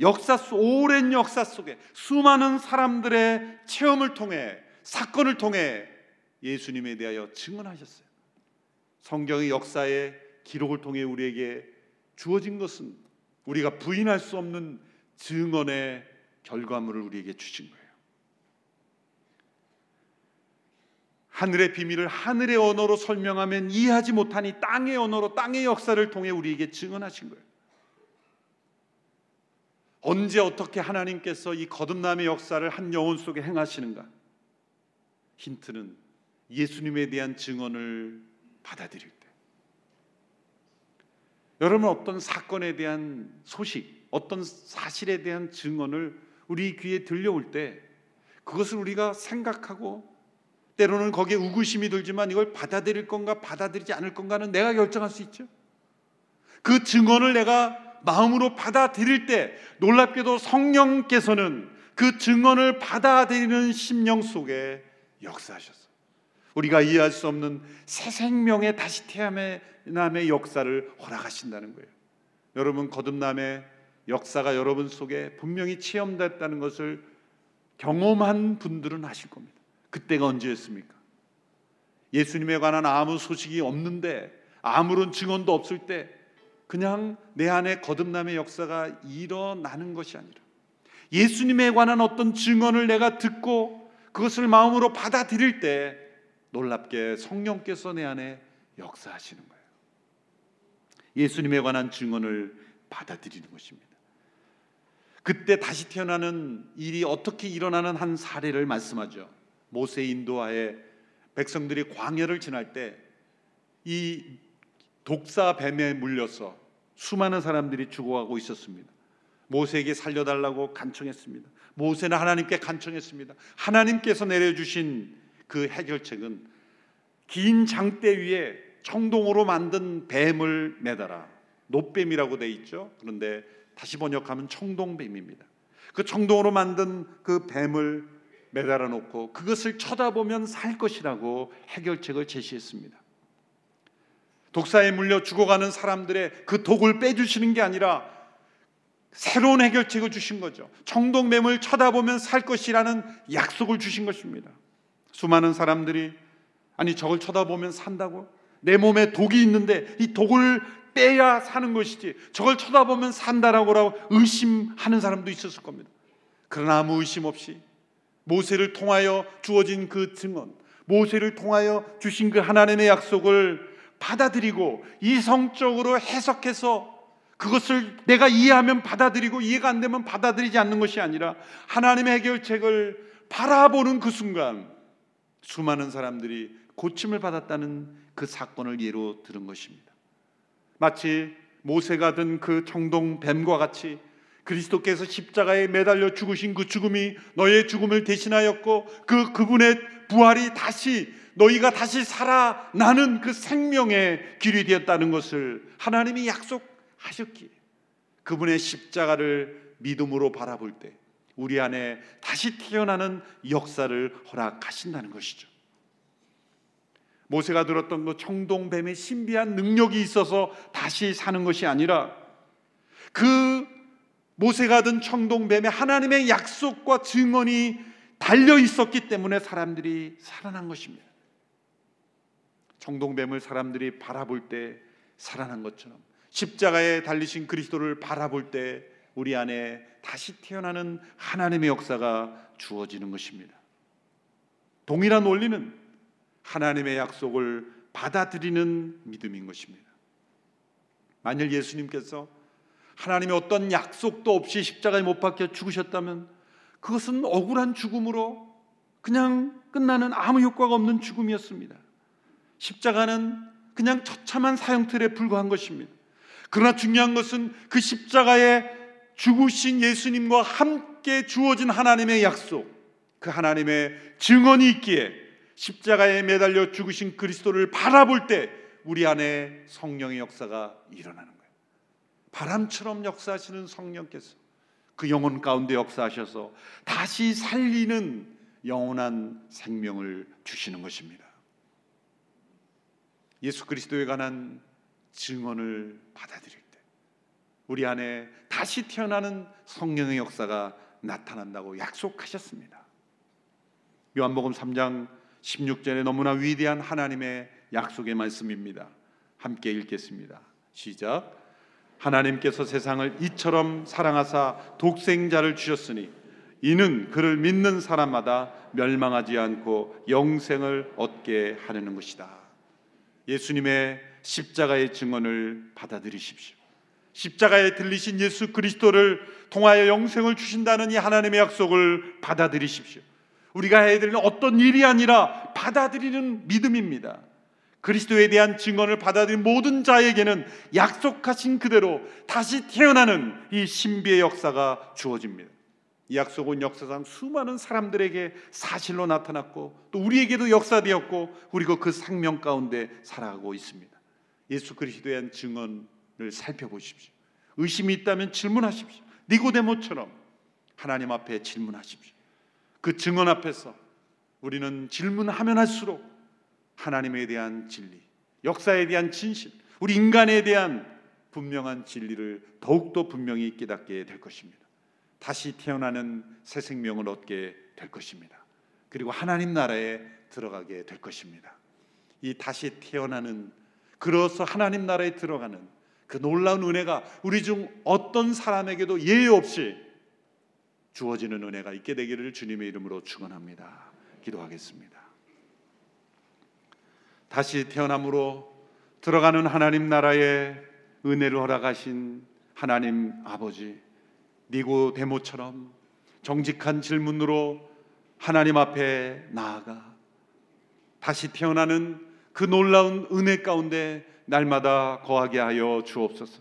역사 속, 오랜 역사 속에 수많은 사람들의 체험을 통해, 사건을 통해 예수님에 대하여 증언하셨어요. 성경의 역사의 기록을 통해 우리에게 주어진 것은 우리가 부인할 수 없는 증언의 결과물을 우리에게 주신 거예요. 하늘의 비밀을 하늘의 언어로 설명하면 이해하지 못하니 땅의 언어로 땅의 역사를 통해 우리에게 증언하신 거예요. 언제 어떻게 하나님께서 이 거듭남의 역사를 한 영혼 속에 행하시는가? 힌트는 예수님에 대한 증언을 받아들일 때. 여러분, 어떤 사건에 대한 소식, 어떤 사실에 대한 증언을 우리 귀에 들려올 때 그것을 우리가 생각하고 때로는 거기에 우구심이 들지만 이걸 받아들일 건가 받아들이지 않을 건가는 내가 결정할 수 있죠. 그 증언을 내가 마음으로 받아들일 때 놀랍게도 성령께서는 그 증언을 받아들이는 심령 속에 역사하셨어요. 우리가 이해할 수 없는 새 생명의 다시 태어남의 역사를 허락하신다는 거예요. 여러분, 거듭남의 역사가 여러분 속에 분명히 체험됐다는 것을 경험한 분들은 아실 겁니다. 그때가 언제였습니까? 예수님에 관한 아무 소식이 없는데, 아무런 증언도 없을 때 그냥 내 안에 거듭남의 역사가 일어나는 것이 아니라 예수님에 관한 어떤 증언을 내가 듣고 그것을 마음으로 받아들일 때 놀랍게 성령께서 내 안에 역사하시는 거예요. 예수님에 관한 증언을 받아들이는 것입니다. 그때 다시 태어나는 일이 어떻게 일어나는 한 사례를 말씀하죠. 모세 인도하에 백성들이 광야를 지날 때 이 독사 뱀에 물려서 수많은 사람들이 죽어가고 있었습니다. 모세에게 살려달라고 간청했습니다. 모세는 하나님께 간청했습니다. 하나님께서 내려주신 그 해결책은 긴 장대 위에 청동으로 만든 뱀을 매달아. 놋뱀이라고 돼 있죠. 그런데 다시 번역하면 청동뱀입니다. 그 청동으로 만든 그 뱀을 매달아 놓고 그것을 쳐다보면 살 것이라고 해결책을 제시했습니다. 독사에 물려 죽어가는 사람들의 그 독을 빼주시는 게 아니라 새로운 해결책을 주신 거죠. 청동뱀을 쳐다보면 살 것이라는 약속을 주신 것입니다. 수많은 사람들이 아니 저걸 쳐다보면 산다고? 내 몸에 독이 있는데 이 독을 빼야 사는 것이지 저걸 쳐다보면 산다라고 의심하는 사람도 있었을 겁니다. 그러나 아무 의심 없이 모세를 통하여 주어진 그 증언, 모세를 통하여 주신 그 하나님의 약속을 받아들이고 이성적으로 해석해서 그것을 내가 이해하면 받아들이고 이해가 안 되면 받아들이지 않는 것이 아니라 하나님의 해결책을 바라보는 그 순간 수많은 사람들이 고침을 받았다는 그 사건을 예로 들은 것입니다. 마치 모세가 든 그 청동 뱀과 같이 그리스도께서 십자가에 매달려 죽으신 그 죽음이 너의 죽음을 대신하였고 그 그분의 부활이 다시 너희가 다시 살아나는 그 생명의 길이 되었다는 것을 하나님이 약속하셨기에 그분의 십자가를 믿음으로 바라볼 때 우리 안에 다시 태어나는 역사를 허락하신다는 것이죠. 모세가 들었던 그 청동뱀의 신비한 능력이 있어서 다시 사는 것이 아니라 그 모세가 든 청동뱀에 하나님의 약속과 증언이 달려있었기 때문에 사람들이 살아난 것입니다. 청동뱀을 사람들이 바라볼 때 살아난 것처럼 십자가에 달리신 그리스도를 바라볼 때 우리 안에 다시 태어나는 하나님의 역사가 주어지는 것입니다. 동일한 원리는 하나님의 약속을 받아들이는 믿음인 것입니다. 만일 예수님께서 하나님의 어떤 약속도 없이 십자가에 못 박혀 죽으셨다면 그것은 억울한 죽음으로 그냥 끝나는 아무 효과가 없는 죽음이었습니다. 십자가는 그냥 처참한 사형틀에 불과한 것입니다. 그러나 중요한 것은 그 십자가에 죽으신 예수님과 함께 주어진 하나님의 약속, 그 하나님의 증언이 있기에 십자가에 매달려 죽으신 그리스도를 바라볼 때 우리 안에 성령의 역사가 일어나는 거예요. 바람처럼 역사하시는 성령께서 그 영혼 가운데 역사하셔서 다시 살리는 영원한 생명을 주시는 것입니다. 예수 그리스도에 관한 증언을 받아들일 때 우리 안에 다시 태어나는 성령의 역사가 나타난다고 약속하셨습니다. 요한복음 삼 장 십육 절에 너무나 위대한 하나님의 약속의 말씀입니다. 함께 읽겠습니다. 시작. 하나님께서 세상을 이처럼 사랑하사 독생자를 주셨으니 이는 그를 믿는 사람마다 멸망하지 않고 영생을 얻게 하려는 것이다. 예수님의 십자가의 증언을 받아들이십시오. 십자가에 들리신 예수 그리스도를 통하여 영생을 주신다는 이 하나님의 약속을 받아들이십시오. 우리가 해야 될 어떤 일이 아니라 받아들이는 믿음입니다. 그리스도에 대한 증언을 받아들인 모든 자에게는 약속하신 그대로 다시 태어나는 이 신비의 역사가 주어집니다. 이 약속은 역사상 수많은 사람들에게 사실로 나타났고 또 우리에게도 역사되었고 우리가 그 생명 가운데 살아가고 있습니다. 예수 그리스도에 대한 증언을 살펴보십시오. 의심이 있다면 질문하십시오. 니고데모처럼 하나님 앞에 질문하십시오. 그 증언 앞에서 우리는 질문하면 할수록 하나님에 대한 진리, 역사에 대한 진실, 우리 인간에 대한 분명한 진리를 더욱더 분명히 깨닫게 될 것입니다. 다시 태어나는 새 생명을 얻게 될 것입니다. 그리고 하나님 나라에 들어가게 될 것입니다. 이 다시 태어나는, 그래서 하나님 나라에 들어가는 그 놀라운 은혜가 우리 중 어떤 사람에게도 예외 없이 주어지는 은혜가 있게 되기를 주님의 이름으로 축원합니다. 기도하겠습니다. 다시 태어남으로 들어가는 하나님 나라에 은혜를 허락하신 하나님 아버지, 니고데모처럼 정직한 질문으로 하나님 앞에 나아가 다시 태어나는 그 놀라운 은혜 가운데 날마다 거하게 하여 주옵소서.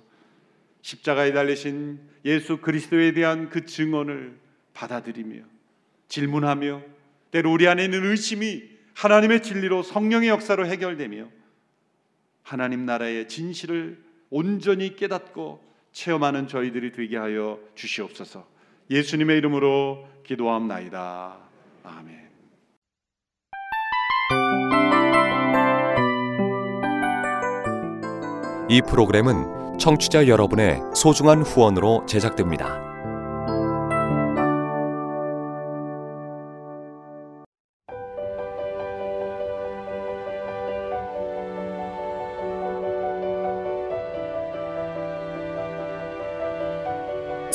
십자가에 달리신 예수 그리스도에 대한 그 증언을 받아들이며 질문하며 때로 우리 안에 있는 의심이 하나님의 진리로 성령의 역사로 해결되며 하나님 나라의 진실을 온전히 깨닫고 체험하는 저희들이 되게 하여 주시옵소서. 예수님의 이름으로 기도함나이다. 아멘. 이 프로그램은 청취자 여러분의 소중한 후원으로 제작됩니다.